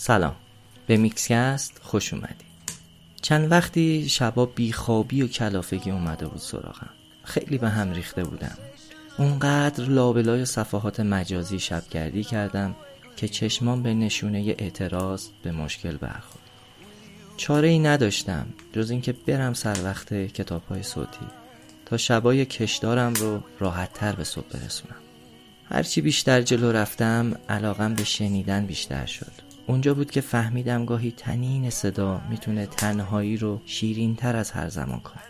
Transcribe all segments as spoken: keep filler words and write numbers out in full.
سلام، به میکسکست خوش اومدید. چند وقتی شبا بیخوابی و کلافگی اومده بود سراغم. خیلی به هم ریخته بودم. اونقدر لابلای صفحات مجازی شبگردی کردم که چشمام به نشونه اعتراض به مشکل برخورد. چاره‌ای نداشتم جز اینکه برم سر وقت کتاب‌های صوتی تا شبای کشدارم رو راحت‌تر به صبح برسونم. هرچی بیشتر جلو رفتم علاقم به شنیدن بیشتر شد. اونجا بود که فهمیدم گاهی طنین صدا میتونه تنهایی رو شیرین‌تر از هر زمان کنه.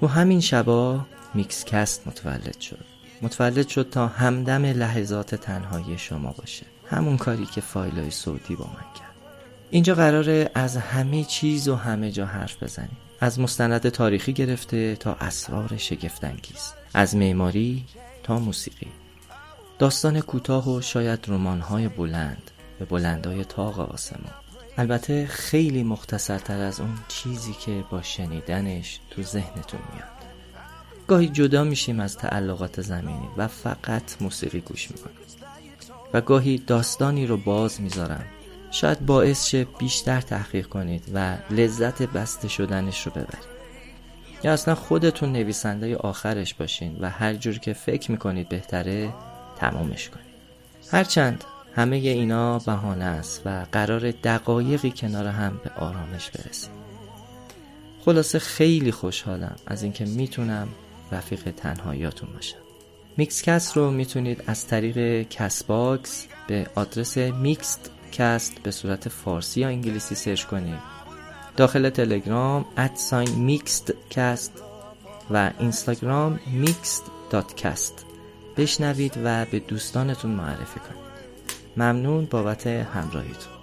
تو همین شبا میکسکست متولد شد. متولد شد تا همدم لحظات تنهایی شما باشه. همون کاری که فایل‌های صوتی با من کرد. اینجا قراره از همه چیز و همه جا حرف بزنیم. از مستند تاریخی گرفته تا اسرار شگفت‌انگیز، از معماری تا موسیقی، داستان کوتاه و شاید رمان‌های بلند به بلندای طاق آسمان. البته خیلی مختصرتر از اون چیزی که با شنیدنش تو ذهنتون میاد. گاهی جدا میشیم از تعلقات زمینی و فقط موسیقی گوش میکنیم و گاهی داستانی رو باز میذارم شاید باعث شه بیشتر تحقیق کنید و لذت بسته شدنش رو ببرید، یا اصلا خودتون نویسنده آخرش باشین و هر جور که فکر میکنید بهتره تمامش کنید. هرچند همه اینا بهانه است و قرار دقایقی کنار هم به آرامش برسیم. خلاصه خیلی خوشحالم از اینکه میتونم رفیق تنهاییاتون باشم. میکسکست رو میتونید از طریق کست باکس به آدرس میکسد کست به صورت فارسی یا انگلیسی سرچ کنید. داخل تلگرام ادساین میکسد کست و اینستاگرام میکسد دات کست بشنوید و به دوستانتون معرفی کنید. ممنون بابت همراهیتون.